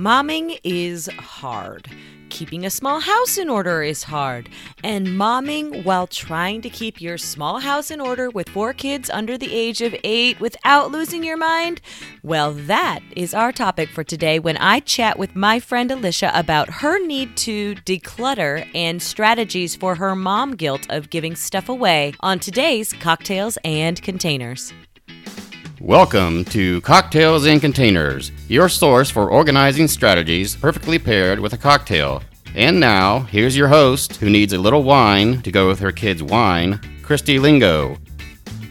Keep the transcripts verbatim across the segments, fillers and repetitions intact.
Momming is hard. Keeping a small house in order is hard. And momming while trying to keep your small house in order with four kids under the age of eight without losing your mind? Well, that is our topic for today when I chat with my friend Alicia about her need to declutter and strategies for her mom guilt of giving stuff away on today's Cocktails and Containers. Welcome to Cocktails and Containers, your source for organizing strategies perfectly paired with a cocktail. And now, here's your host, who needs a little wine to go with her kids' wine, Christy Lingo.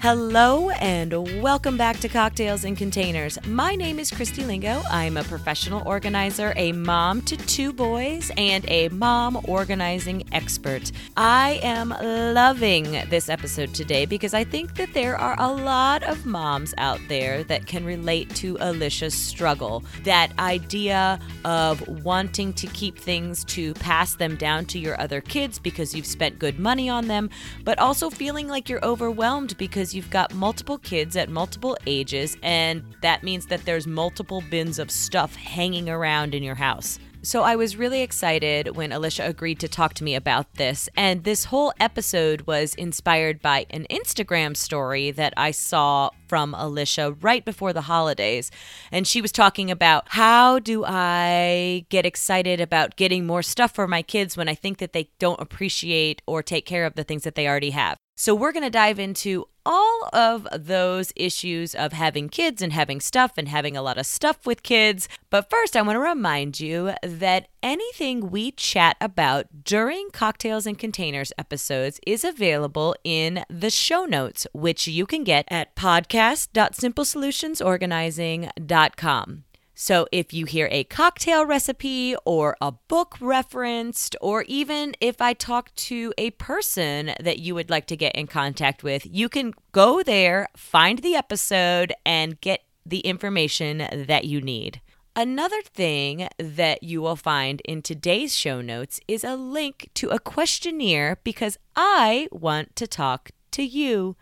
Hello and welcome back to Cocktails and Containers. My name is Christy Lingo. I'm a professional organizer, a mom to two boys, and a mom organizing expert. I am loving this episode today because I think that there are a lot of moms out there that can relate to Alicia's struggle. That idea of wanting to keep things to pass them down to your other kids because you've spent good money on them, but also feeling like you're overwhelmed because you've got multiple kids at multiple ages, and that means that there's multiple bins of stuff hanging around in your house. So I was really excited when Alicia agreed to talk to me about this, and this whole episode was inspired by an Instagram story that I saw from Alicia right before the holidays, and she was talking about, how do I get excited about getting more stuff for my kids when I think that they don't appreciate or take care of the things that they already have? So we're going to dive into all of those issues of having kids and having stuff and having a lot of stuff with kids. But first, I want to remind you that anything we chat about during Cocktails and Containers episodes is available in the show notes, which you can get at podcast dot simple solutions organizing dot com. So if you hear a cocktail recipe or a book referenced, or even if I talk to a person that you would like to get in contact with, you can go there, find the episode, and get the information that you need. Another thing that you will find in today's show notes is a link to a questionnaire because I want to talk to you.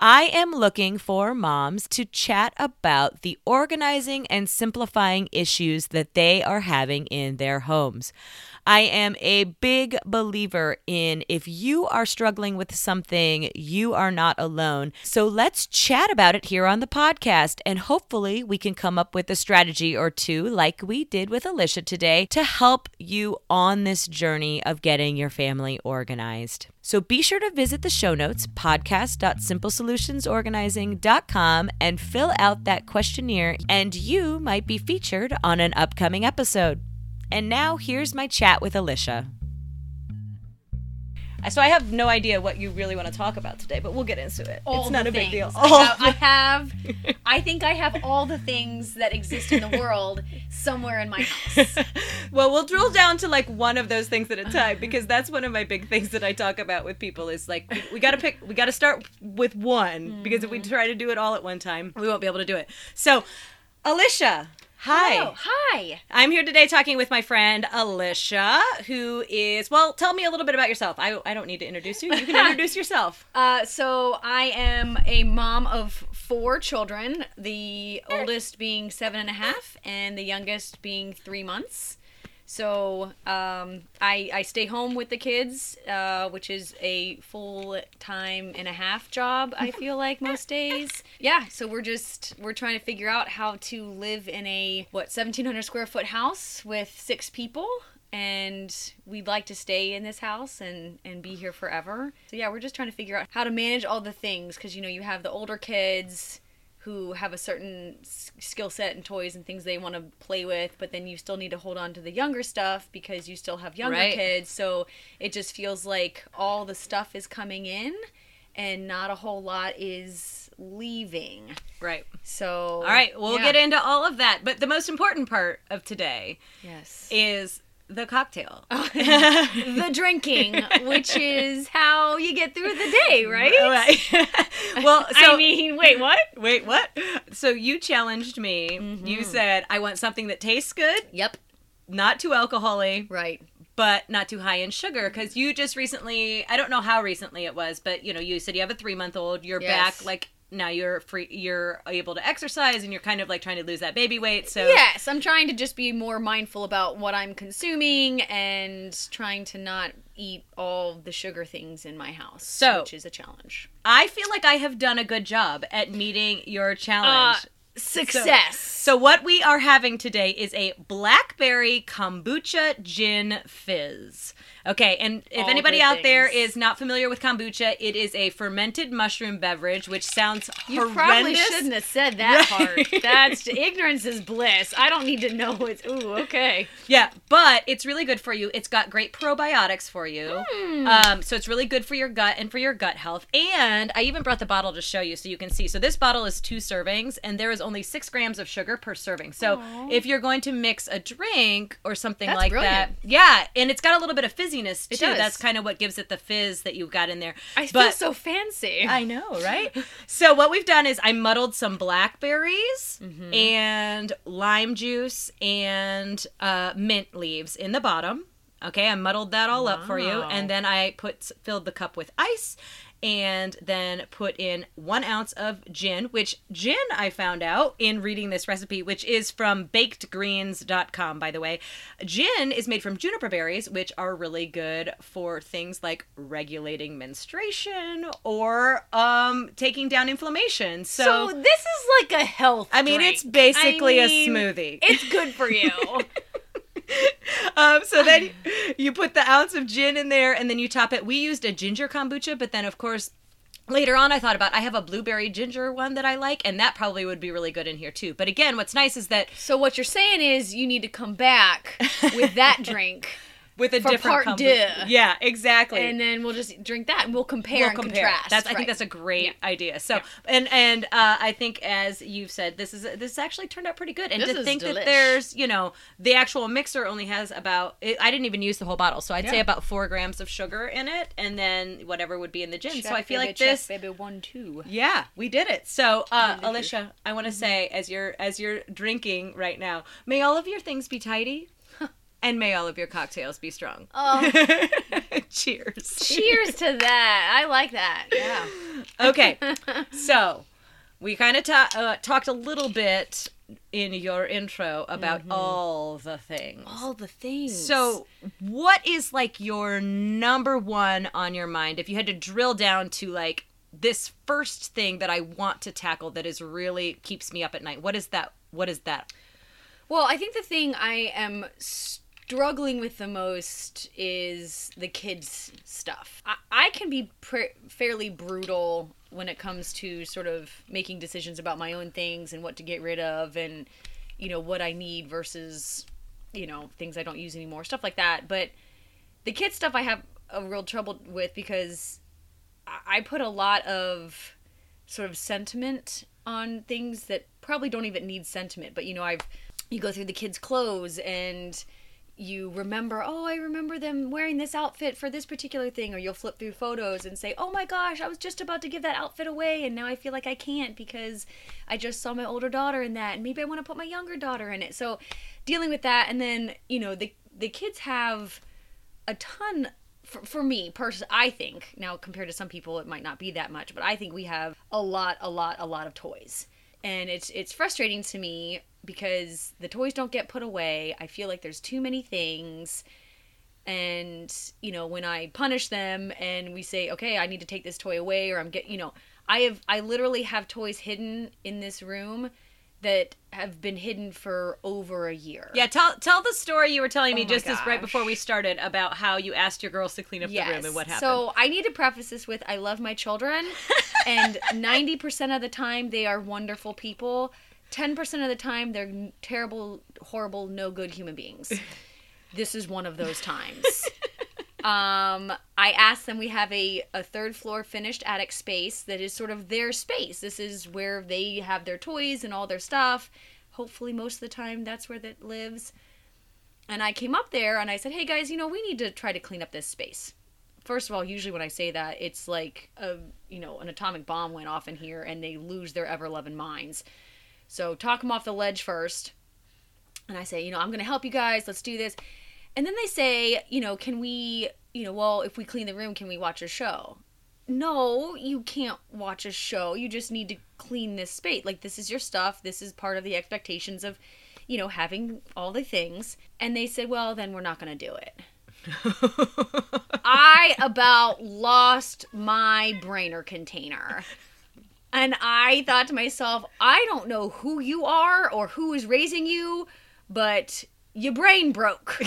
I am looking for moms to chat about the organizing and simplifying issues that they are having in their homes. I am a big believer in, if you are struggling with something, you are not alone. So let's chat about it here on the podcast, and hopefully we can come up with a strategy or two like we did with Alicia today to help you on this journey of getting your family organized. So be sure to visit the show notes, podcast dot simple solutions organizing dot com, and fill out that questionnaire, and you might be featured on an upcoming episode. And now here's my chat with Alicia. So I have no idea what you really want to talk about today, but we'll get into it. All it's not a big deal. All I have, I have, I think I have all the things that exist in the world somewhere in my house. Well, we'll drill down to like one of those things at a time, because that's one of my big things that I talk about with people is like, we, we got to pick, we got to start with one, mm-hmm. because if we try to do it all at one time, we won't be able to do it. So, Alicia. Hi. Hello. Hi. I'm here today talking with my friend Alicia, who is, well, tell me a little bit about yourself. I, I don't need to introduce you. You can introduce yourself. Uh, so I am a mom of four children, the oldest being seven and a half and the youngest being three months. So um, I, I stay home with the kids, uh, which is a full-time and a half job, I feel like, most days. Yeah, so we're just, we're trying to figure out how to live in a, what, seventeen hundred square foot house with six people, and we'd like to stay in this house and, and be here forever. So yeah, we're just trying to figure out how to manage all the things, because, you know, you have the older kids who have a certain skill set and toys and things they want to play with, but then you still need to hold on to the younger stuff because you still have younger right. kids. So it just feels like all the stuff is coming in and not a whole lot is leaving. Right. So. All right. We'll yeah. get into all of that. But the most important part of today yes. is the cocktail. Oh, the drinking, which is how you get through the day, right? Right. Well, so, I mean, wait, what? Wait, what? So you challenged me. Mm-hmm. You said, I want something that tastes good. Yep. Not too alcohol-y. Right. But not too high in sugar, because you just recently, I don't know how recently it was, but, you know, you said you have a three-month-old, you're yes. back, like, now you're free, you're able to exercise, and you're kind of like trying to lose that baby weight. So yes, I'm trying to just be more mindful about what I'm consuming and trying to not eat all the sugar things in my house, so, which is a challenge. I feel like I have done a good job at meeting your challenge. Uh, Success. So, so what we are having today is a blackberry kombucha gin fizz. Okay, and if All anybody out things. there is not familiar with kombucha, it is a fermented mushroom beverage, which sounds you horrendous. You probably shouldn't have said that right. part. That's ignorance is bliss. I don't need to know what's, ooh, okay. Yeah, but it's really good for you. It's got great probiotics for you. Mm. Um, so it's really good for your gut and for your gut health. And I even brought the bottle to show you so you can see. So this bottle is two servings, and there is only six grams of sugar per serving. So Aww. if you're going to mix a drink or something That's like brilliant. that. Yeah, and it's got a little bit of fizziness too. It does. That's kind of what gives it the fizz that you've got in there. I but, feel so fancy. I know, right? So what we've done is I muddled some blackberries mm-hmm. and lime juice and uh, mint leaves in the bottom. Okay, I muddled that all wow. up for you. And then I put filled the cup with ice and then put in one ounce of gin, which gin I found out in reading this recipe, which is from baked greens dot com, by the way. Gin is made from juniper berries, which are really good for things like regulating menstruation or um, taking down inflammation. So, so this is like a health I mean, drink. It's basically I mean, a smoothie. It's good for you. Um, so then you put the ounce of gin in there and then you top it. We used a ginger kombucha, but then of course later on I thought about, I have a blueberry ginger one that I like, and that probably would be really good in here too. But again, what's nice is that... So what you're saying is you need to come back with that drink. With a for different part de. Yeah, exactly. And then we'll just drink that and we'll compare we'll and compare. contrast. That's, I right. think that's a great yeah. idea. So, yeah. and and uh, I think as you've said, this is this actually turned out pretty good. And this to think delish. that there's, you know, the actual mixer only has about, it, I didn't even use the whole bottle, so I'd yeah. say about four grams of sugar in it, and then whatever would be in the gin. Check, so I feel baby, like this, check, baby one two. Yeah, we did it. So, uh, Alicia, I want to mm-hmm. say as you're as you're drinking right now, may all of your things be tidy. And may all of your cocktails be strong. Oh. Cheers. Cheers to that. I like that. Yeah. Okay. So we kind of ta- uh, talked a little bit in your intro about mm-hmm. all the things. All the things. So what is like your number one on your mind if you had to drill down to like this first thing that I want to tackle that is really keeps me up at night? What is that? What is that? Well, I think the thing I am... St- struggling with the most is the kids stuff. I, I can be pr- fairly brutal when it comes to sort of making decisions about my own things and what to get rid of and, you know, what I need versus, you know, things I don't use anymore, stuff like that. But the kids stuff I have a real trouble with because I put a lot of sort of sentiment on things that probably don't even need sentiment. But, you know, I've you go through the kids' clothes and... You remember, oh, I remember them wearing this outfit for this particular thing. Or you'll flip through photos and say, oh my gosh, I was just about to give that outfit away. And now I feel like I can't because I just saw my older daughter in that. And maybe I want to put my younger daughter in it. So dealing with that. And then, you know, the the kids have a ton, for, for me, pers- I think, now compared to some people, it might not be that much. But I think we have a lot, a lot, a lot of toys. And it's it's frustrating to me because the toys don't get put away. I feel like there's too many things. And, you know, when I punish them and we say, okay, I need to take this toy away or I'm getting, you know, I have, I literally have toys hidden in this room that have been hidden for over a year. Yeah, tell tell the story you were telling me oh just as right before we started about how you asked your girls to clean up yes. the room and what happened. So I need to preface this with I love my children and ninety percent of the time they are wonderful people. ten percent of the time they're terrible, horrible, no good human beings. This is one of those times. Um, I asked them, we have a, a third floor finished attic space that is sort of their space. This is where they have their toys and all their stuff. Hopefully most of the time that's where that lives. And I came up there and I said, hey guys, you know, we need to try to clean up this space. First of all, usually when I say that, it's like, a, you know, an atomic bomb went off in here and they lose their ever-loving minds. So talk them off the ledge first. And I say, you know, I'm going to help you guys. Let's do this. And then they say, you know, can we, you know, well, if we clean the room, can we watch a show? no, you can't watch a show. You just need to clean this space. Like, this is your stuff. This is part of the expectations of, you know, having all the things. And they said, well, then we're not going to do it. I about lost my brainer container. And I thought to myself, I don't know who you are or who is raising you, but your brain broke.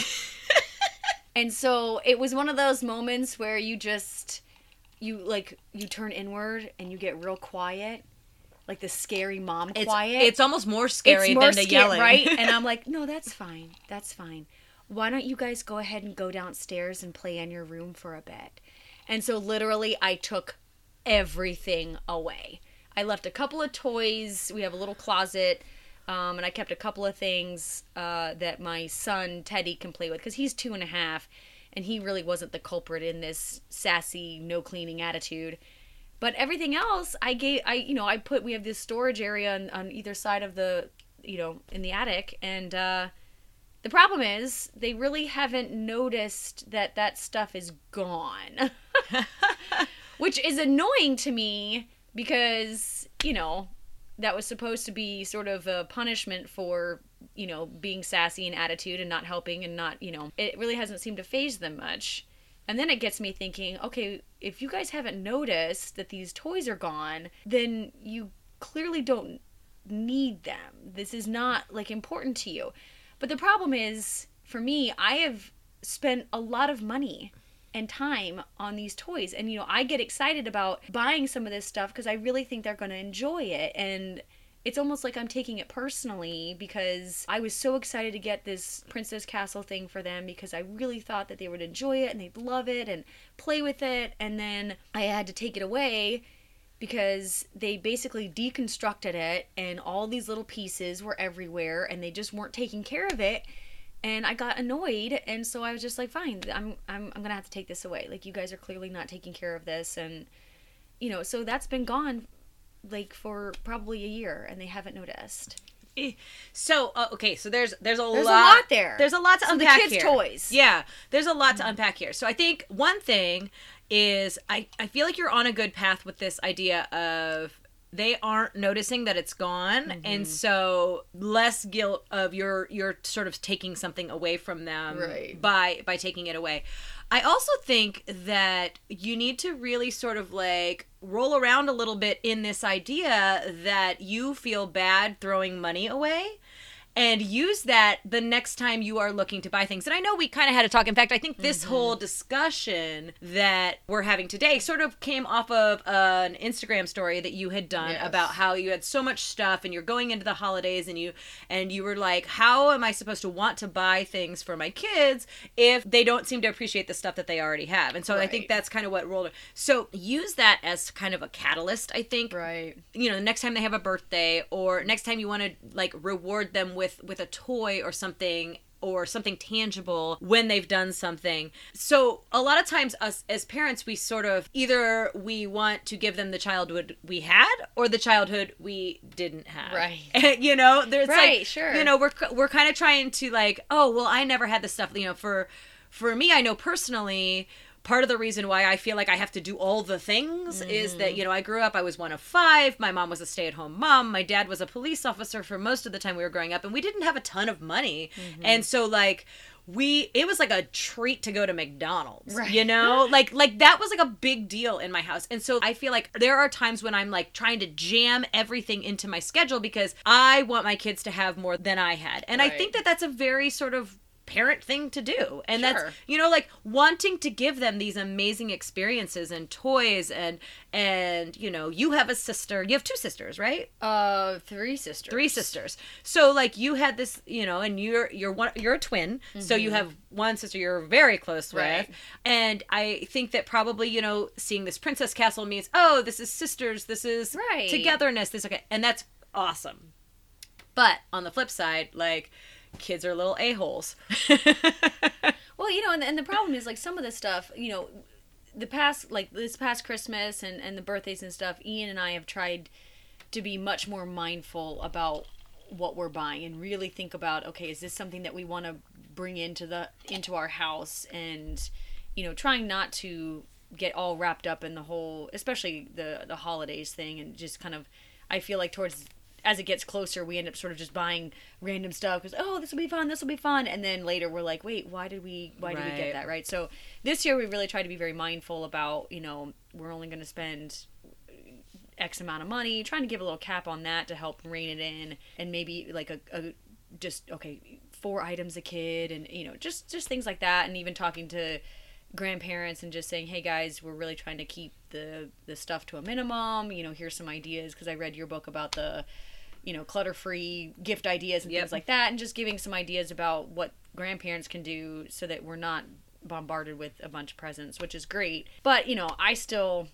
And so it was one of those moments where you just, you like, you turn inward and you get real quiet. Like the scary mom it's, quiet. It's almost more scary more than the sca- yelling. Right? And I'm like, no, that's fine. That's fine. Why don't you guys go ahead and go downstairs and play in your room for a bit? And so literally I took everything away. I left a couple of toys. We have a little closet. Um, and I kept a couple of things uh, that my son, Teddy, can play with. Because he's two and a half. And he really wasn't the culprit in this sassy, no-cleaning attitude. But everything else, I gave, I, you know, I put, we have this storage area on, on either side of the, you know, in the attic. And uh, the problem is, they really haven't noticed that that stuff is gone. Which is annoying to me because, you know, that was supposed to be sort of a punishment for, you know, being sassy and attitude and not helping and not, you know, it really hasn't seemed to faze them much. And then it gets me thinking, okay, if you guys haven't noticed that these toys are gone, then you clearly don't need them. This is not, like, important to you. But the problem is, for me, I have spent a lot of money and time on these toys. And, you know, I get excited about buying some of this stuff because I really think they're going to enjoy it. And it's almost like I'm taking it personally because I was so excited to get this Princess Castle thing for them because I really thought that they would enjoy it and they'd love it and play with it. And then I had to take it away because they basically deconstructed it and all these little pieces were everywhere and they just weren't taking care of it. And I got annoyed, and so I was just like, fine, I'm I'm I'm gonna have to take this away. Like, you guys are clearly not taking care of this, and, you know, so that's been gone, like, for probably a year, and they haven't noticed. So, uh, okay, so there's there's a there's lot. There's a lot there. There's a lot to so unpack the kids' here. Toys. Yeah, there's a lot mm-hmm. to unpack here. So I think one thing is, I, I feel like you're on a good path with this idea of, they aren't noticing that it's gone, mm-hmm. and so less guilt of your you're sort of taking something away from them right. by by taking it away. I also think that you need to really sort of like roll around a little bit in this idea that you feel bad throwing money away. And use that the next time you are looking to buy things. And I know we kind of had a talk. In fact, I think this mm-hmm. whole discussion that we're having today sort of came off of uh, an Instagram story that you had done yes. about how you had so much stuff and you're going into the holidays and you and you were like, how am I supposed to want to buy things for my kids if they don't seem to appreciate the stuff that they already have? And so right. I think that's kind of what rolled. So use that as kind of a catalyst, I think. Right. You know, the next time they have a birthday or next time you want to like reward them with With, with a toy or something or something tangible when they've done something. So a lot of times us as parents, we sort of either we want to give them the childhood we had or the childhood we didn't have. Right. And, you know, there's right, like, sure. you know, we're, we're kind of trying to like, oh, well, I never had this stuff. You know, for, for me, I know personally, part of the reason why I feel like I have to do all the things mm. is that, you know, I grew up, I was one of five. My mom was a stay-at-home mom. My dad was a police officer for most of the time we were growing up, and we didn't have a ton of money. Mm-hmm. And so, like, we, it was like a treat to go to McDonald's, right. you know? like, like that was like a big deal in my house. And so I feel like there are times when I'm like trying to jam everything into my schedule because I want my kids to have more than I had. And right. I think that that's a very sort of parent thing to do. And sure. that's, you know, like wanting to give them these amazing experiences and toys and, and, you know, you have a sister, you have two sisters, right? Uh, three sisters. Three sisters. So like you had this, you know, and you're, you're one, you're a twin. Mm-hmm. So you have one sister you're very close right. with. And I think that probably, you know, seeing this Princess Castle means, oh, this is sisters, this is right. togetherness, this, okay. And that's awesome. But on the flip side, like, kids are little a-holes. Well, you know, and the, and the problem is, like, some of this stuff, you know, the past, like, this past Christmas and, and the birthdays and stuff, Ian and I have tried to be much more mindful about what we're buying and really think about, okay, is this something that we want to bring into the into our house? And, you know, trying not to get all wrapped up in the whole, especially the the holidays thing, and just kind of, I feel like towards, as it gets closer, we end up sort of just buying random stuff because, oh, this will be fun, this will be fun. And then later we're like, wait, why did we, why right. did we get that, right? So this year we really try to be very mindful about, you know, we're only going to spend X amount of money, trying to give a little cap on that to help rein it in, and maybe like a, a just, okay, four items a kid, and, you know, just, just things like that. And even talking to grandparents and just saying, hey guys, we're really trying to keep the, the stuff to a minimum. You know, here's some ideas, because I read your book about the, you know, clutter-free gift ideas and yep. things like that, and just giving some ideas about what grandparents can do so that we're not bombarded with a bunch of presents, which is great. But, you know, I still,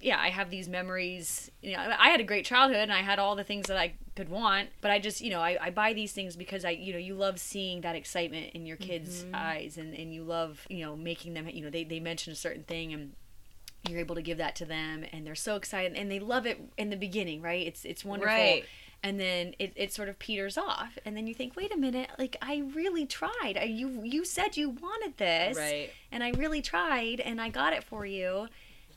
yeah, I have these memories. You know, I had a great childhood and I had all the things that I could want, but I just, you know, I, I buy these things because I, you know, you love seeing that excitement in your kids' mm-hmm. eyes, and, and you love, you know, making them, you know, they, they mention a certain thing and you're able to give that to them, and they're so excited and they love it in the beginning, right? It's, it's wonderful. Right. And then it, it sort of peters off. And then you think, wait a minute, like, I really tried. I, you you said you wanted this. Right. And I really tried, and I got it for you.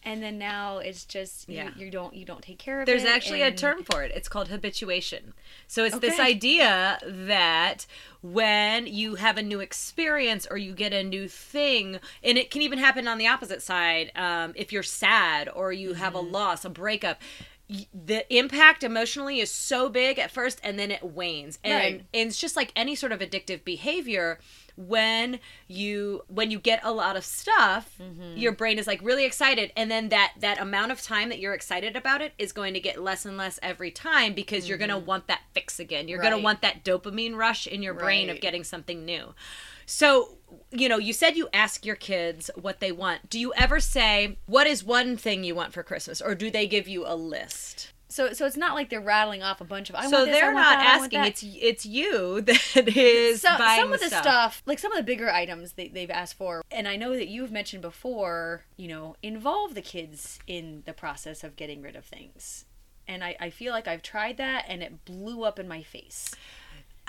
And then now it's just, yeah. you, you don't you don't take care of There's it. There's actually and... a term for it. It's called habituation. So it's okay. this idea that when you have a new experience or you get a new thing, and it can even happen on the opposite side, um, if you're sad or you mm-hmm. have a loss, a breakup, the impact emotionally is so big at first, and then it wanes. And, right. and it's just like any sort of addictive behavior. When you when you get a lot of stuff, mm-hmm. your brain is like really excited, and then that, that amount of time that you're excited about it is going to get less and less every time, because mm-hmm. you're going to want that fix again. You're right. going to want that dopamine rush in your right. brain of getting something new. So, you know, you said you ask your kids what they want. Do you ever say, what is one thing you want for Christmas? Or do they give you a list? So so it's not like they're rattling off a bunch of, I so want this, I want that, So they're not asking. It's it's you that is so, buying some of the stuff. stuff. Like some of the bigger items they, they've asked for. And I know that you've mentioned before, you know, involve the kids in the process of getting rid of things. And I, I feel like I've tried that, and it blew up in my face.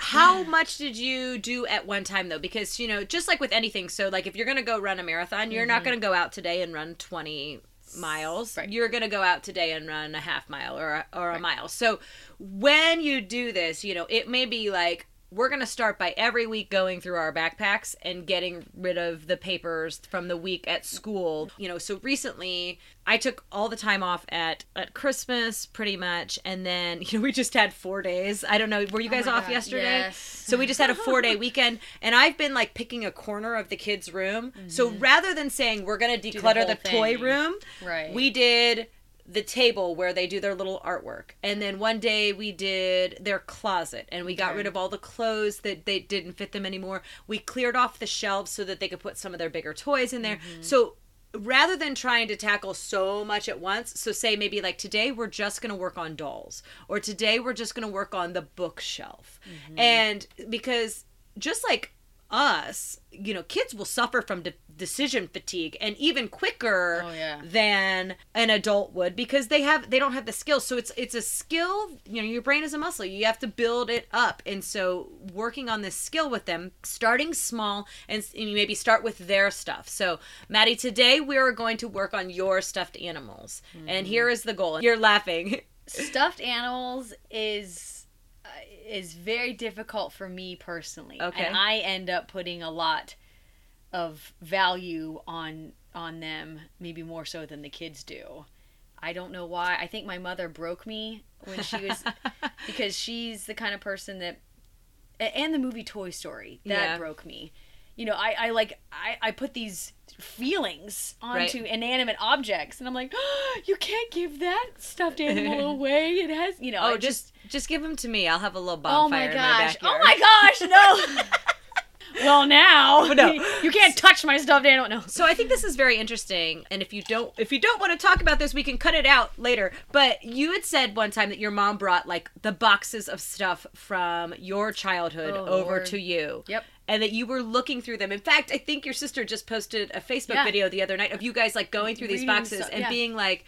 How much did you do at one time, though? Because, you know, just like with anything, so, like, if you're going to go run a marathon, you're mm-hmm. not going to go out today and run twenty miles. Right. You're going to go out today and run a half mile or a, or a right. mile. So when you do this, you know, it may be like, we're going to start by every week going through our backpacks and getting rid of the papers from the week at school. You know, so recently I took all the time off at, at Christmas pretty much. And then, you know, we just had four days. I don't know. Were you guys oh off God. yesterday? Yes. So we just had a four day weekend, and I've been like picking a corner of the kids' room. Mm-hmm. So rather than saying we're going to declutter the, the toy room, right. we did the table where they do their little artwork. And then one day we did their closet, and we got okay. rid of all the clothes that they didn't fit them anymore. We cleared off the shelves so that they could put some of their bigger toys in there. Mm-hmm. So rather than trying to tackle so much at once, so say maybe like today we're just going to work on dolls, or today we're just going to work on the bookshelf. Mm-hmm. And because just like us, you know, kids will suffer from de- decision fatigue, and even quicker oh, yeah. than an adult would, because they have they don't have the skills. So it's it's a skill. You know, your brain is a muscle. You have to build it up. And so working on this skill with them, starting small, and, and you maybe start with their stuff. So, Maddie, today we are going to work on your stuffed animals. Mm-hmm. And here is the goal. You're laughing. Stuffed animals is... is very difficult for me personally. Okay. And I end up putting a lot of value on on them, maybe more so than the kids do. I don't know why. I think my mother broke me when she was because she's the kind of person that, and the movie Toy Story, that yeah. broke me. You know, I, I like, I, I put these feelings onto right. inanimate objects, and I'm like, oh, you can't give that stuffed animal away. It has, you know. Oh, just, just just give them to me. I'll have a little bonfire oh my gosh. in my backyard. Oh my gosh, no. Well, now but no. you can't touch my stuffed animal. No. So I think this is very interesting, and if you don't if you don't want to talk about this, we can cut it out later. But you had said one time that your mom brought like the boxes of stuff from your childhood oh, over Lord. to you. Yep. And that you were looking through them. In fact, I think your sister just posted a Facebook yeah. video the other night of you guys like going through Reading these boxes stuff, and yeah. being like,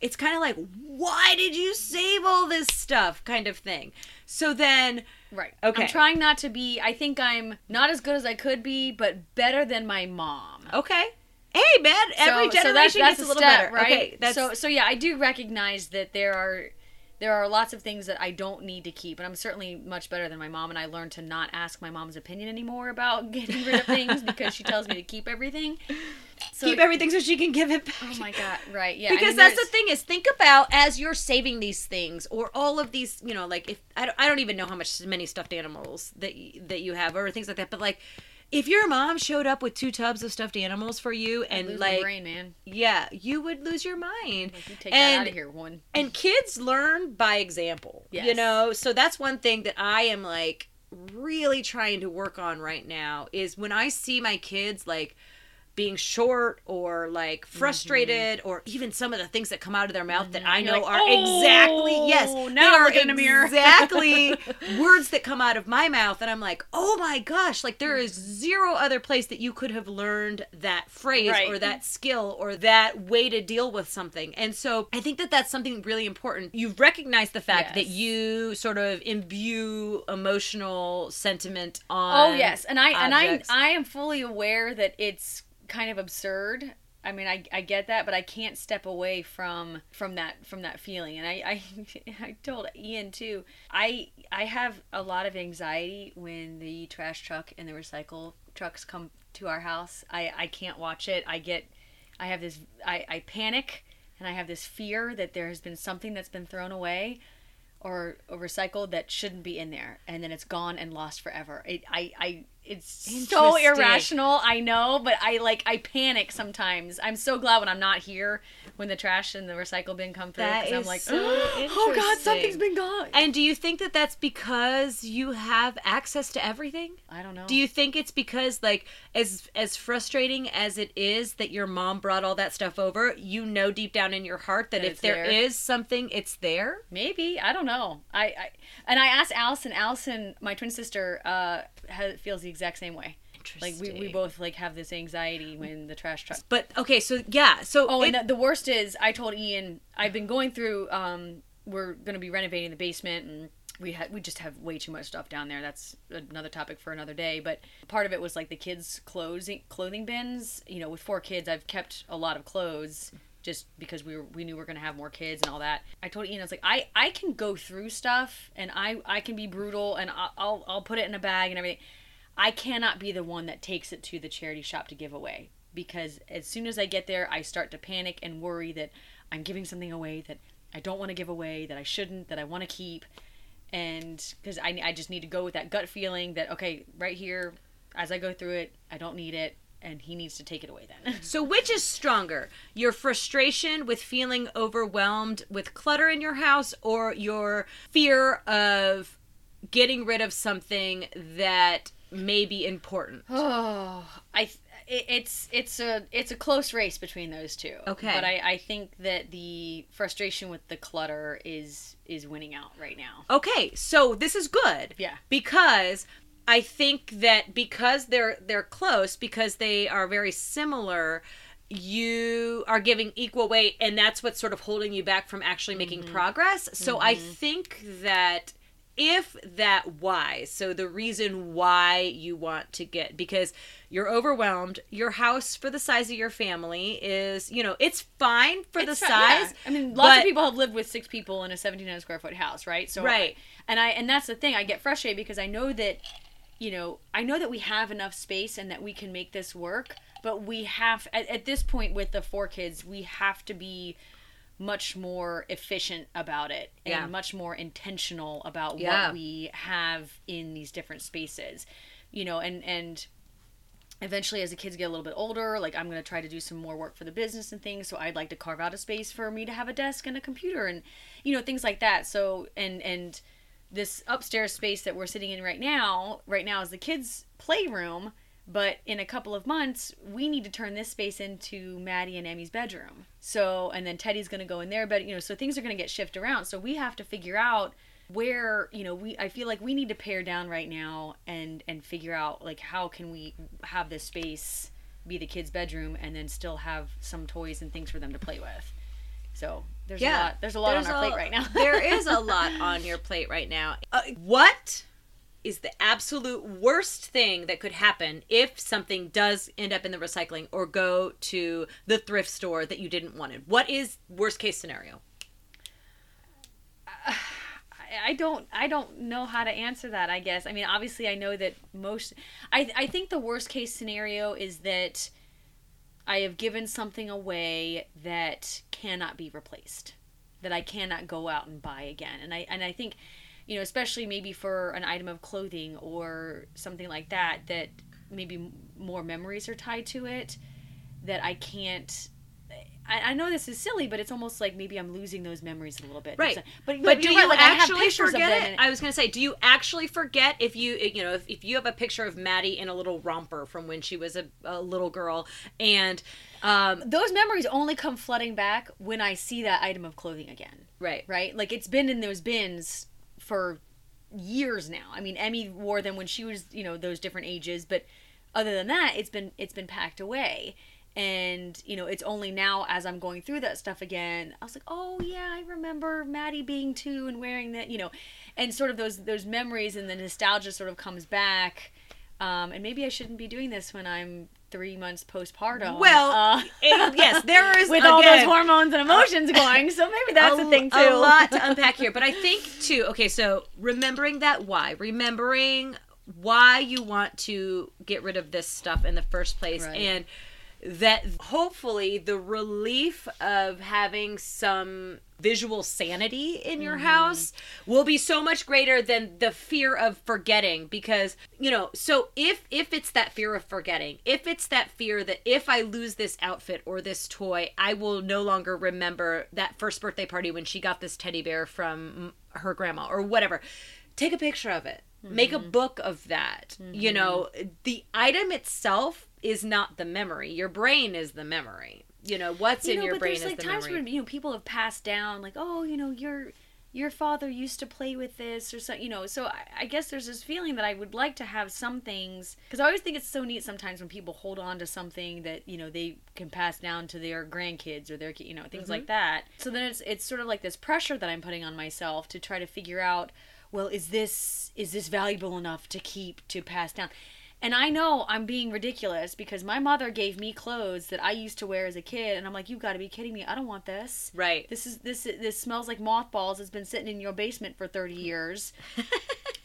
it's kind of like, why did you save all this stuff kind of thing. So then, right. okay. I'm trying not to be, I think I'm not as good as I could be, but better than my mom. Okay. Hey, man, every so, generation so that's, that's gets a, a little step, better, right? Okay, that's... So, so yeah, I do recognize that there are there are lots of things that I don't need to keep, and I'm certainly much better than my mom. And I learned to not ask my mom's opinion anymore about getting rid of things because she tells me to keep everything. So, keep everything so she can give it back. Oh my God! Right? Yeah. Because I mean, that's there's... the thing is, think about as you're saving these things or all of these, you know, like if I don't, I don't even know how much many stuffed animals that that you have or things like that, but like. If your mom showed up with two tubs of stuffed animals for you and I'd lose like, my brain, man. Yeah, you would lose your mind. Like, you take and, that out of here, one. And kids learn by example, yes. You know? So that's one thing that I am like really trying to work on right now is when I see my kids like being short or like frustrated mm-hmm. or even some of the things that come out of their mouth mm-hmm. that I You're know like, are oh, exactly, yes, now I'm looking in the mirror. Exactly words that come out of my mouth. And I'm like, oh my gosh, like there is zero other place that you could have learned that phrase right. or that skill or that way to deal with something. And so I think that that's something really important. You've recognized the fact yes. that you sort of imbue emotional sentiment on Oh yes. And I objects. and I I am fully aware that it's kind of absurd. I mean, I, I get that, but I can't step away from from that from that feeling. And I, I I told Ian too. I I have a lot of anxiety when the trash truck and the recycle trucks come to our house. I I can't watch it. I get I have this I I panic and I have this fear that there has been something that's been thrown away or, or recycled that shouldn't be in there, and then it's gone and lost forever. It I I. It's so irrational, I know, but I like I panic sometimes. I'm so glad when I'm not here when the trash and the recycle bin come through because I'm like, so oh God, something's been gone. And do you think that that's because you have access to everything? I don't know. Do you think it's because like as as frustrating as it is that your mom brought all that stuff over, you know deep down in your heart that, that if there, there is something, it's there? Maybe I don't know. I, I and I asked Allison. Allison, my twin sister, uh, has, feels the exact same way. Like we, we both like have this anxiety when the trash truck. But okay, so yeah, so oh, it... and the, the worst is I told Ian I've been going through. Um, we're gonna be renovating the basement, and we had we just have way too much stuff down there. That's another topic for another day. But part of it was like the kids' clothing clothing bins. You know, with four kids, I've kept a lot of clothes just because we were, we knew we were gonna have more kids and all that. I told Ian I was like I, I can go through stuff and I I can be brutal and I'll I'll, I'll put it in a bag and everything. I cannot be the one that takes it to the charity shop to give away because as soon as I get there, I start to panic and worry that I'm giving something away that I don't want to give away, that I shouldn't, that I want to keep. And because I, I just need to go with that gut feeling that, okay, right here, as I go through it, I don't need it. And he needs to take it away then. So which is stronger? Your frustration with feeling overwhelmed with clutter in your house or your fear of getting rid of something that may be important? Oh, I th- it's it's a it's a close race between those two. Okay, but I, I think that the frustration with the clutter is is winning out right now. Okay, so this is good. Yeah, because I think that because they're they're close, because they are very similar. You are giving equal weight, and that's what's sort of holding you back from actually making mm-hmm. progress. So mm-hmm. I think that. If that why, so the reason why you want to get, because you're overwhelmed, your house for the size of your family is, you know, it's fine for it's the fine, size. Yeah. I mean, lots but, of people have lived with six people in a seventeen hundred square foot house, right? So, right. I, and I, and that's the thing, I get frustrated because I know that, you know, I know that we have enough space and that we can make this work, but we have, at, at this point with the four kids, we have to be much more efficient about it and yeah. much more intentional about yeah. what we have in these different spaces, you know, and, and eventually as the kids get a little bit older, like I'm going to try to do some more work for the business and things. So I'd like to carve out a space for me to have a desk and a computer and, you know, things like that. So, and, and this upstairs space that we're sitting in right now, right now is the kids' playroom. But in a couple of months, we need to turn this space into Maddie and Emmy's bedroom. So, and then Teddy's going to go in their bed, you know, so things are going to get shifted around. So we have to figure out where, you know, we, I feel like we need to pare down right now and, and figure out like, how can we have this space be the kids' bedroom and then still have some toys and things for them to play with. So there's yeah, a lot, there's a lot there's on our a, plate right now. There is a lot on your plate right now. Uh, what is the absolute worst thing that could happen if something does end up in the recycling or go to the thrift store that you didn't want it? What is worst case scenario? Uh, I don't I don't know how to answer that, I guess. I mean, obviously I know that most I I think the worst case scenario is that I have given something away that cannot be replaced, that I cannot go out and buy again. And I and I think, you know, especially maybe for an item of clothing or something like that, that maybe more memories are tied to it, that I can't, I, I know this is silly, but it's almost like maybe I'm losing those memories a little bit. Right. But, but, but do you, know, you like, actually I forget it? I was going to say, do you actually forget if you, you know, if, if you have a picture of Maddie in a little romper from when she was a, a little girl, and um, those memories only come flooding back when I see that item of clothing again. Right. Right. Like it's been in those bins for years now. I mean, Emmy wore them when she was, you know, those different ages, but other than that, it's been it's been packed away. And, you know, it's only now as I'm going through that stuff again, I was like, oh yeah, I remember Maddie being two and wearing that, you know, and sort of those those memories and the nostalgia sort of comes back. Um, and maybe I shouldn't be doing this when I'm three months postpartum. Well, uh, it, yes, there is with again, all those hormones and emotions going. So maybe that's a, a thing too. A lot to unpack here, but I think too. Okay, so remembering that why, remembering why you want to get rid of this stuff in the first place, right. And that hopefully the relief of having some visual sanity in your mm-hmm. house will be so much greater than the fear of forgetting, because, you know, so if if it's that fear of forgetting, if it's that fear that if I lose this outfit or this toy, I will no longer remember that first birthday party when she got this teddy bear from her grandma or whatever, take a picture of it. Mm-hmm. Make a book of that. Mm-hmm. You know, the item itself is not the memory. Your brain is the memory. You know, what's you in know, your brain is like the memory. But there's like times where, you know, people have passed down like, oh, you know, your your father used to play with this or something, you know. So I, I guess there's this feeling that I would like to have some things, because I always think it's so neat sometimes when people hold on to something that, you know, they can pass down to their grandkids or their, you know, things mm-hmm. like that. So then it's it's sort of like this pressure that I'm putting on myself to try to figure out, well, is this is this valuable enough to keep, to pass down? And I know I'm being ridiculous because my mother gave me clothes that I used to wear as a kid, and I'm like, you've got to be kidding me! I don't want this. Right. This is this this smells like mothballs. It's been sitting in your basement for thirty years,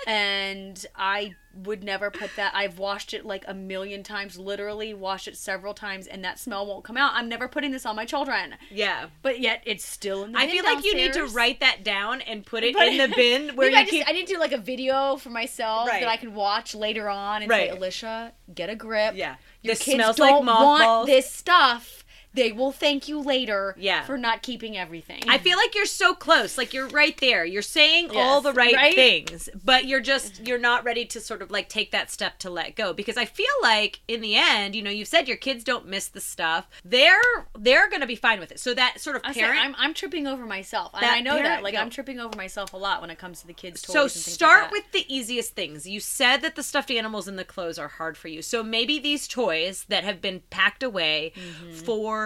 and I would never put that. I've washed it like a million times, literally washed it several times, and that smell won't come out. I'm never putting this on my children. Yeah. But yet it's still in the bin. I feel like downstairs. You need to write that down and put it but, in the bin where you I just, keep. I need to do like a video for myself right. that I can watch later on and right. say, Alicia, get a grip. Yeah. Your this kids smells don't like want this stuff. They will thank you later yeah. for not keeping everything. I feel like you're so close. Like you're right there. You're saying yes, all the right, right things, but you're just, you're not ready to sort of like take that step to let go. Because I feel like in the end, you know, you've said your kids don't miss the stuff. They're, they're going to be fine with it. So that sort of parent. Sorry, I'm, I'm tripping over myself. And I know parent, that. Like yeah. I'm tripping over myself a lot when it comes to the kids' toys. So and start like with the easiest things. You said that the stuffed animals and the clothes are hard for you. So maybe these toys that have been packed away mm-hmm. for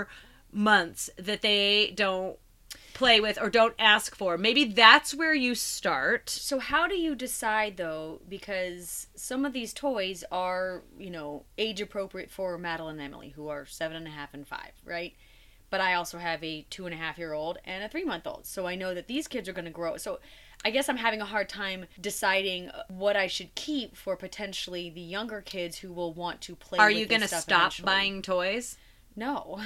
months that they don't play with or don't ask for. Maybe that's where you start. So how do you decide though? Because some of these toys are, you know, age appropriate for Madeline and Emily, who are seven and a half and five, right? But I also have a two and a half year old and a three month old. So I know that these kids are going to grow. So I guess I'm having a hard time deciding what I should keep for potentially the younger kids who will want to play. Are with you going to stop eventually. Buying toys? No,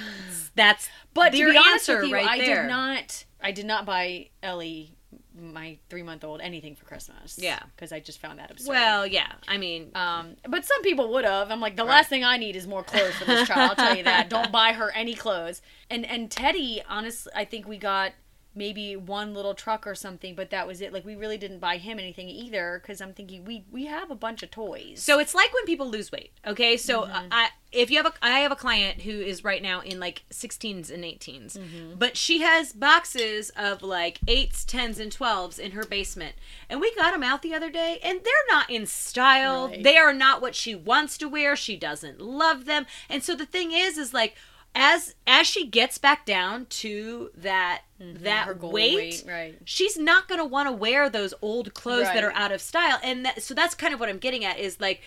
that's but to be honest with you, right I there. did not. I did not buy Ellie, my three-month-old, anything for Christmas. Yeah, because I just found that absurd. Well, yeah, I mean, um, but some people would have. I'm like, the right. last thing I need is more clothes for this child. I'll tell you that. Don't buy her any clothes. And and Teddy, honestly, I think we got maybe one little truck or something, but that was it. Like, we really didn't buy him anything either, because I'm thinking we we have a bunch of toys. So it's like when people lose weight, okay? So mm-hmm. I if you have a I have a client who is right now in like sixteens and eighteens, mm-hmm. but she has boxes of like eights, tens, and twelves in her basement, and we got them out the other day, and they're not in style. Right. They are not what she wants to wear. She doesn't love them. And so the thing is, is like, as as she gets back down to that mm-hmm, that weight, weight right. she's not going to want to wear those old clothes right. that are out of style. And that, so that's kind of what I'm getting at is like,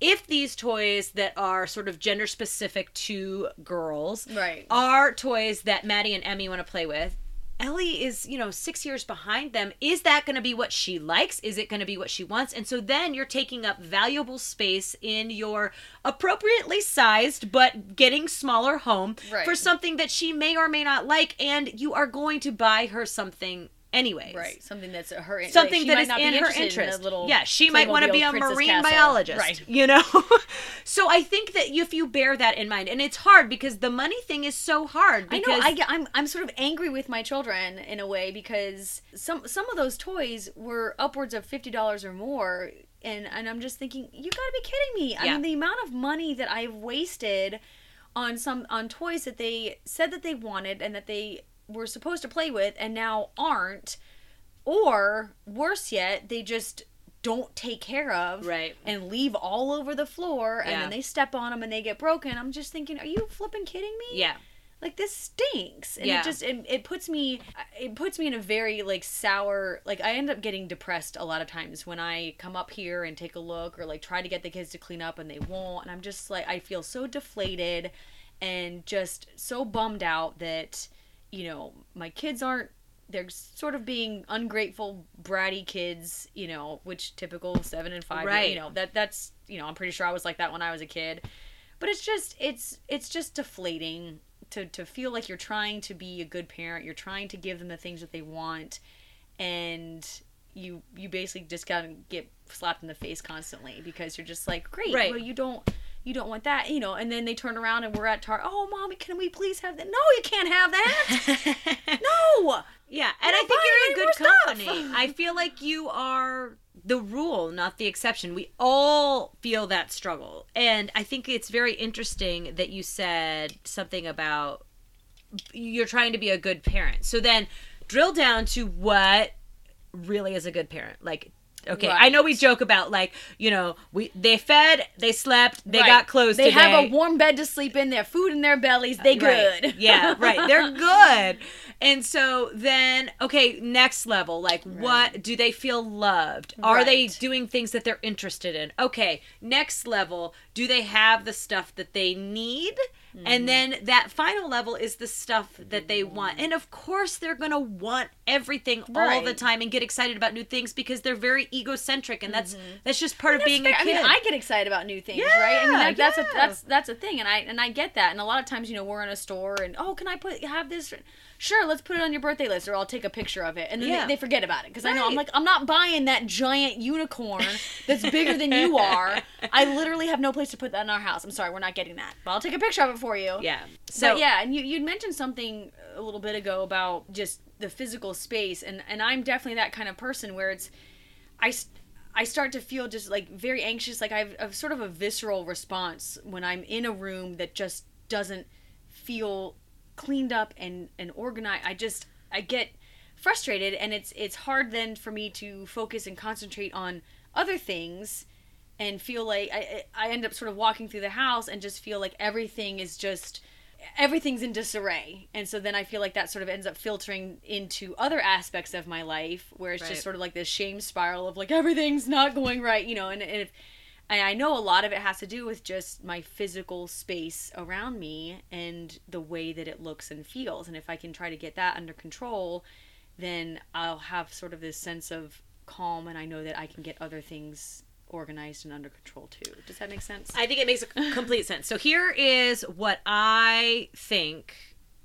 if these toys that are sort of gender specific to girls right. are toys that Maddie and Emmy want to play with, Ellie is, you know, six years behind them. Is that going to be what she likes? Is it going to be what she wants? And so then you're taking up valuable space in your appropriately sized but getting smaller home right. for something that she may or may not like, and you are going to buy her something anyways. Right. Something that's her interest. Something like that is in her interest. In yeah, she might want to be a marine castle. biologist. Right. You know? So I think that if you bear that in mind, and it's hard because the money thing is so hard. Because I know. I, I'm, I'm sort of angry with my children in a way because some some of those toys were upwards of fifty dollars or more. And, and I'm just thinking, you got to be kidding me. I yeah. mean, the amount of money that I've wasted on some on toys that they said that they wanted and that they were supposed to play with and now aren't, or worse yet, they just don't take care of right. and leave all over the floor yeah. and then they step on them and they get broken. I'm just thinking, are you flipping kidding me? Yeah. Like, this stinks. And yeah. it just, it, it puts me, it puts me in a very, like, sour, like, I end up getting depressed a lot of times when I come up here and take a look or, like, try to get the kids to clean up and they won't. And I'm just, like, I feel so deflated and just so bummed out that, you know, my kids aren't, they're sort of being ungrateful, bratty kids, you know, which typical seven and five, right. you know, that that's, you know, I'm pretty sure I was like that when I was a kid, but it's just, it's, it's just deflating to, to feel like you're trying to be a good parent. You're trying to give them the things that they want. And you, you basically just got to get slapped in the face constantly because you're just like, great, right. well, you don't. You don't want that, you know, and then they turn around and we're at Target. Oh, Mommy, can we please have that? No, you can't have that. No. Yeah, and I think you're in good company. Stuff. I feel like you are the rule, not the exception. We all feel that struggle. And I think it's very interesting that you said something about you're trying to be a good parent. So then drill down to what really is a good parent. Like, okay, right. I know we joke about, like, you know, we they fed, they slept, they right. got clothes They today. Have a warm bed to sleep in, their food in their bellies, they good. Right. Yeah, right, they're good. And so then, okay, next level, like, right. what, do they feel loved? Right. Are they doing things that they're interested in? Okay, next level, do they have the stuff that they need? Mm-hmm. And then that final level is the stuff that they want. And of course they're going to want everything right. all the time and get excited about new things because they're very egocentric, and that's mm-hmm. that's just part and of being fair. a kid. I mean, I get excited about new things, yeah, right? I mean, that, yeah. that's a that's that's a thing, and I and I get that. And a lot of times, you know, we're in a store and, "Oh, can I put have this? Sure, let's put it on your birthday list, or I'll take a picture of it." And then yeah. they, they forget about it because right. I know I'm like, "I'm not buying that giant unicorn that's bigger than you are. I literally have no place to put that in our house. I'm sorry, we're not getting that. But I'll take a picture of it for you." Yeah. So but yeah, and you you'd mentioned something a little bit ago about just the physical space, and and I'm definitely that kind of person where it's I, I start to feel just, like, very anxious. Like, I have a, sort of a visceral response when I'm in a room that just doesn't feel cleaned up and, and organized. I just, I get frustrated, and it's it's hard then for me to focus and concentrate on other things and feel like I, I end up sort of walking through the house and just feel like everything is just, everything's in disarray. And so then I feel like that sort of ends up filtering into other aspects of my life where it's right. just sort of like this shame spiral of like everything's not going right, you know, and, and, if, and I know a lot of it has to do with just my physical space around me and the way that it looks and feels. And if I can try to get that under control, then I'll have sort of this sense of calm, and I know that I can get other things organized and under control too. Does that make sense? I think it makes a complete sense. So here is what I think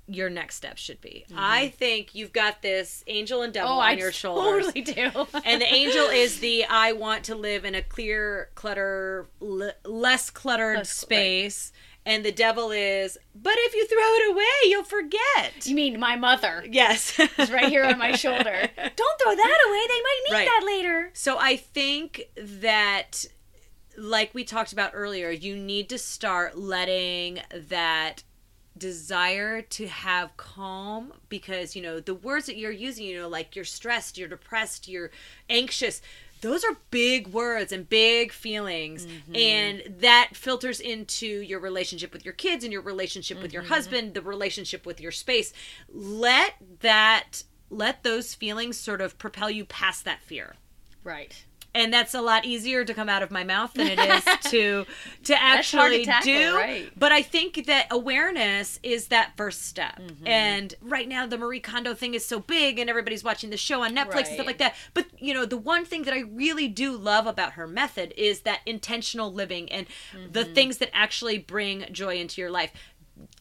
your next step should be. Mm-hmm. I think you've got this angel and devil oh, on I your shoulders. Totally do. And the angel is the I want to live in a clear, clutter, l- less cluttered less, space. Right. And the devil is, but if you throw it away, you'll forget. You mean my mother? Yes. It's right here on my shoulder. Don't throw that away. They might need right. that later. So I think that, like we talked about earlier, you need to start letting that desire to have calm, because, you know, the words that you're using, you know, like you're stressed, you're depressed, you're anxious, those are big words and big feelings. Mm-hmm. And that filters into your relationship with your kids and your relationship mm-hmm. with your husband, the relationship with your space. Let that, let those feelings sort of propel you past that fear. Right. And that's a lot easier to come out of my mouth than it is to to actually to tackle, do. Right. But I think that awareness is that first step. Mm-hmm. And right now the Marie Kondo thing is so big and everybody's watching the show on Netflix right. and stuff like that. But, you know, the one thing that I really do love about her method is that intentional living and mm-hmm. the things that actually bring joy into your life.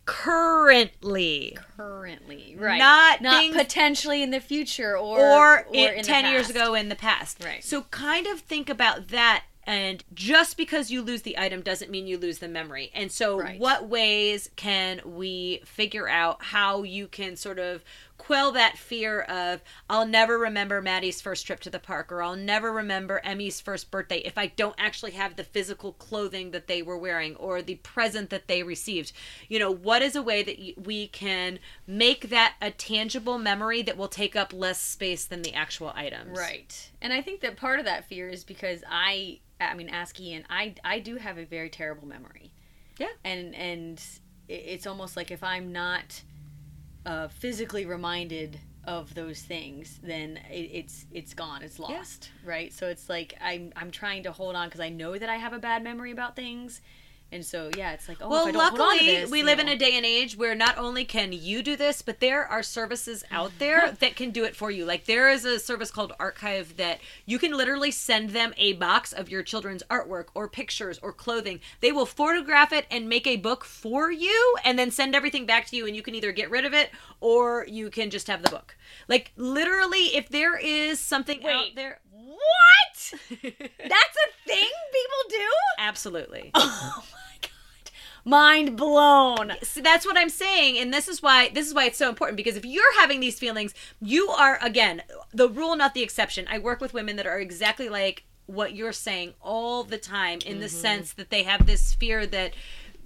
Currently. Currently, right. Not, Not things, potentially in the future or, or, or it, in ten the past. Years ago in the past. Right. So kind of think about that. And just because you lose the item doesn't mean you lose the memory. And so right. what ways can we figure out how you can sort of quell that fear of, I'll never remember Maddie's first trip to the park, or I'll never remember Emmy's first birthday if I don't actually have the physical clothing that they were wearing or the present that they received. You know, what is a way that we can make that a tangible memory that will take up less space than the actual items? Right. And I think that part of that fear is because I... I mean, ask Ian, I, I do have a very terrible memory. Yeah. And and it's almost like if I'm not uh, physically reminded of those things, then it, it's it's gone. It's lost, yeah. right? So it's like I'm, I'm trying to hold on because I know that I have a bad memory about things. And so, yeah, it's like, oh, well, if I don't luckily, hold on to this, we live know. in a day and age where not only can you do this, but there are services out there that can do it for you. Like, there is a service called Archive that you can literally send them a box of your children's artwork or pictures or clothing. They will photograph it and make a book for you and then send everything back to you. And you can either get rid of it or you can just have the book. Like, literally, if there is something Wait. out there... What? That's a thing people do? Absolutely. Oh my God. Mind blown. So that's what I'm saying, and this is why this is why it's so important, because if you're having these feelings, you are, again, the rule, not the exception. I work with women that are exactly like what you're saying all the time, in mm-hmm. the sense that they have this fear that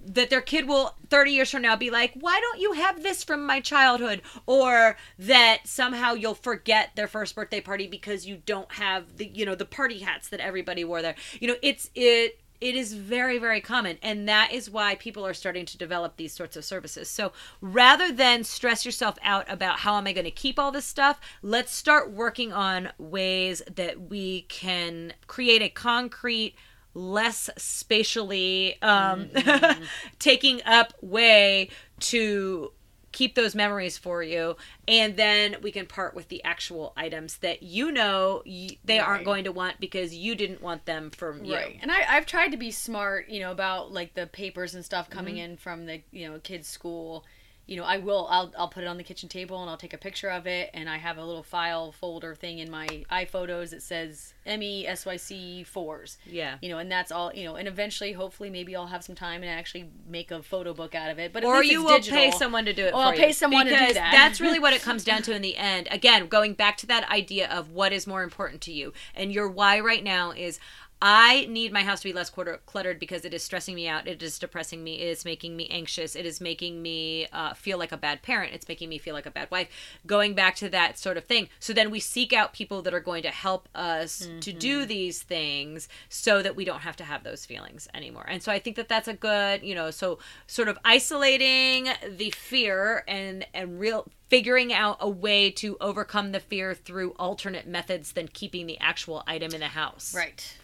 that their kid will thirty years from now be like, why don't you have this from my childhood? Or that somehow you'll forget their first birthday party because you don't have the, you know, the party hats that everybody wore there. You know, it's, it, it is very, very common. And that is why people are starting to develop these sorts of services. So rather than stress yourself out about how am I going to keep all this stuff, let's start working on ways that we can create a concrete, less spatially um, mm-hmm. taking up way to keep those memories for you. And then we can part with the actual items that you know y- they right. aren't going to want because you didn't want them from you. Right. And I, I've tried to be smart, you know, about like the papers and stuff coming mm-hmm. in from the, you know, kids' school. You know, I will, I'll, I'll put it on the kitchen table and I'll take a picture of it. And I have a little file folder thing in my iPhotos that says M E S Y C fours. Yeah. You know, and that's all, you know, and eventually, hopefully, maybe I'll have some time and actually make a photo book out of it. But at least it's digital. Or you will pay someone to do it for you. Or I'll pay someone to do that. Because that's really what it comes down to in the end. Again, going back to that idea of what is more important to you. And your why right now is, I need my house to be less cluttered because it is stressing me out. It is depressing me. It is making me anxious. It is making me uh, feel like a bad parent. It's making me feel like a bad wife. Going back to that sort of thing. So then we seek out people that are going to help us mm-hmm. to do these things so that we don't have to have those feelings anymore. And so I think that that's a good, you know, so sort of isolating the fear and, and real... figuring out a way to overcome the fear through alternate methods than keeping the actual item in the house. Right.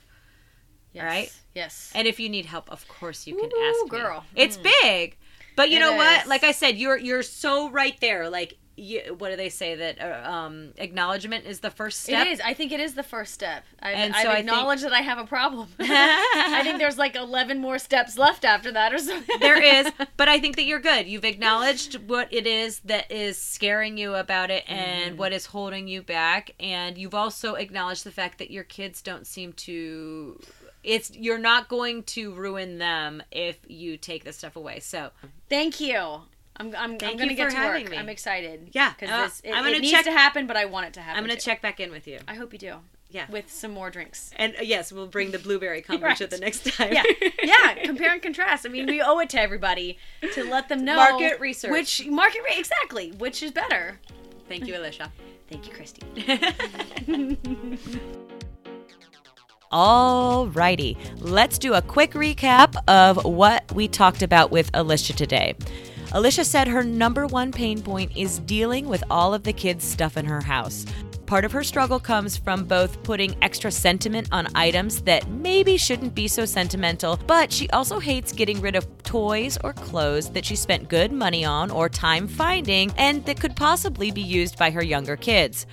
Yes. Right? Yes. And if you need help, of course you can Ooh, ask girl. me. It's mm. big. But you it know is. what? Like I said, you're you're so right there. Like, you, what do they say? That uh, um, acknowledgement is the first step? It is. I think it is the first step. I've, and I've so acknowledged I think... that I have a problem. I think there's like eleven more steps left after that or something. There is. But I think that you're good. You've acknowledged what it is that is scaring you about it and mm. what is holding you back. And you've also acknowledged the fact that your kids don't seem to... It's you're not going to ruin them if you take this stuff away. So thank you. I'm I'm, thank I'm gonna you get for to having work. Me. I'm excited. Yeah, because uh, this it, I'm gonna it needs check, to happen, but I want it to happen. I'm gonna too. check back in with you. I hope you do. Yeah, with some more drinks. And uh, yes, we'll bring the blueberry kombucha right. the next time. Yeah, yeah. Compare and contrast. I mean, we owe it to everybody to let them know market research, which market re- exactly which is better. Thank you, Alicia. Thank you, Christy. Alrighty, let's do a quick recap of what we talked about with Alicia today. Alicia said her number one pain point is dealing with all of the kids' stuff in her house. Part of her struggle comes from both putting extra sentiment on items that maybe shouldn't be so sentimental, but she also hates getting rid of toys or clothes that she spent good money on or time finding and that could possibly be used by her younger kids.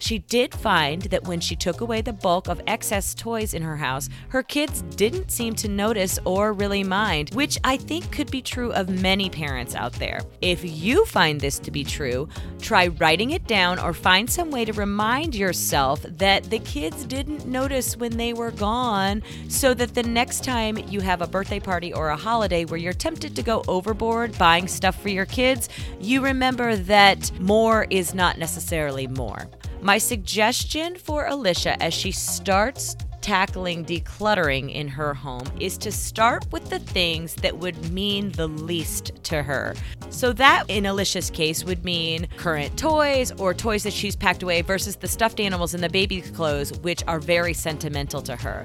She did find that when she took away the bulk of excess toys in her house, her kids didn't seem to notice or really mind, which I think could be true of many parents out there. If you find this to be true, try writing it down or find some way to remind yourself that the kids didn't notice when they were gone, so that the next time you have a birthday party or a holiday where you're tempted to go overboard buying stuff for your kids, you remember that more is not necessarily more. My suggestion for Alicia as she starts tackling decluttering in her home is to start with the things that would mean the least to her. So that, in Alicia's case, would mean current toys or toys that she's packed away versus the stuffed animals and the baby clothes, which are very sentimental to her.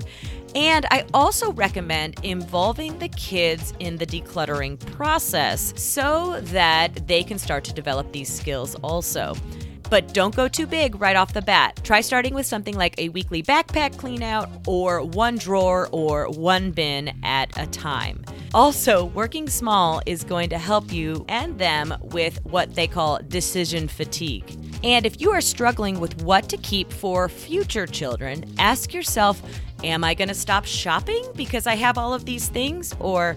And I also recommend involving the kids in the decluttering process so that they can start to develop these skills also. But don't go too big right off the bat. Try starting with something like a weekly backpack clean out or one drawer or one bin at a time. Also, working small is going to help you and them with what they call decision fatigue. And if you are struggling with what to keep for future children, ask yourself, am I going to stop shopping because I have all of these things? Or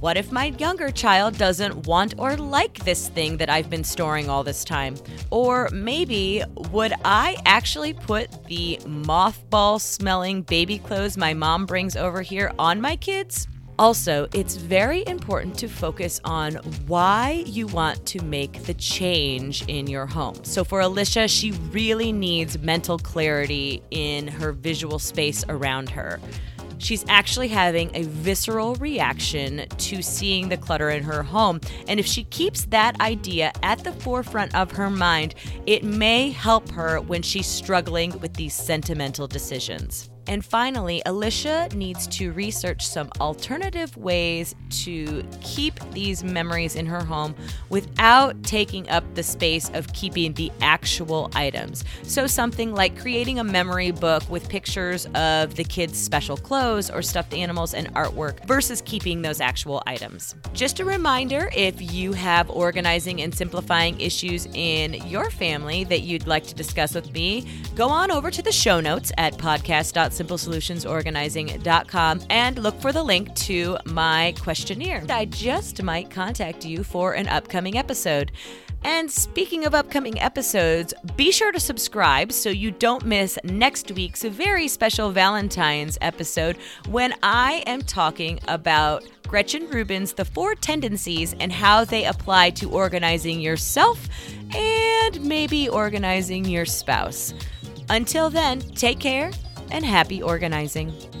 what if my younger child doesn't want or like this thing that I've been storing all this time? Or maybe, would I actually put the mothball smelling baby clothes my mom brings over here on my kids? Also, it's very important to focus on why you want to make the change in your home. So for Alicia, she really needs mental clarity in her visual space around her. She's actually having a visceral reaction to seeing the clutter in her home. And if she keeps that idea at the forefront of her mind, it may help her when she's struggling with these sentimental decisions. And finally, Alicia needs to research some alternative ways to keep these memories in her home without taking up the space of keeping the actual items. So something like creating a memory book with pictures of the kids' special clothes or stuffed animals and artwork versus keeping those actual items. Just a reminder, if you have organizing and simplifying issues in your family that you'd like to discuss with me, go on over to the show notes at podcast dot simple solutions organizing dot com and look for the link to my questionnaire. I just might contact you for an upcoming episode. And speaking of upcoming episodes, be sure to subscribe so you don't miss next week's very special Valentine's episode when I am talking about Gretchen Rubin's The Four Tendencies and how they apply to organizing yourself and maybe organizing your spouse. Until then, take care and happy organizing.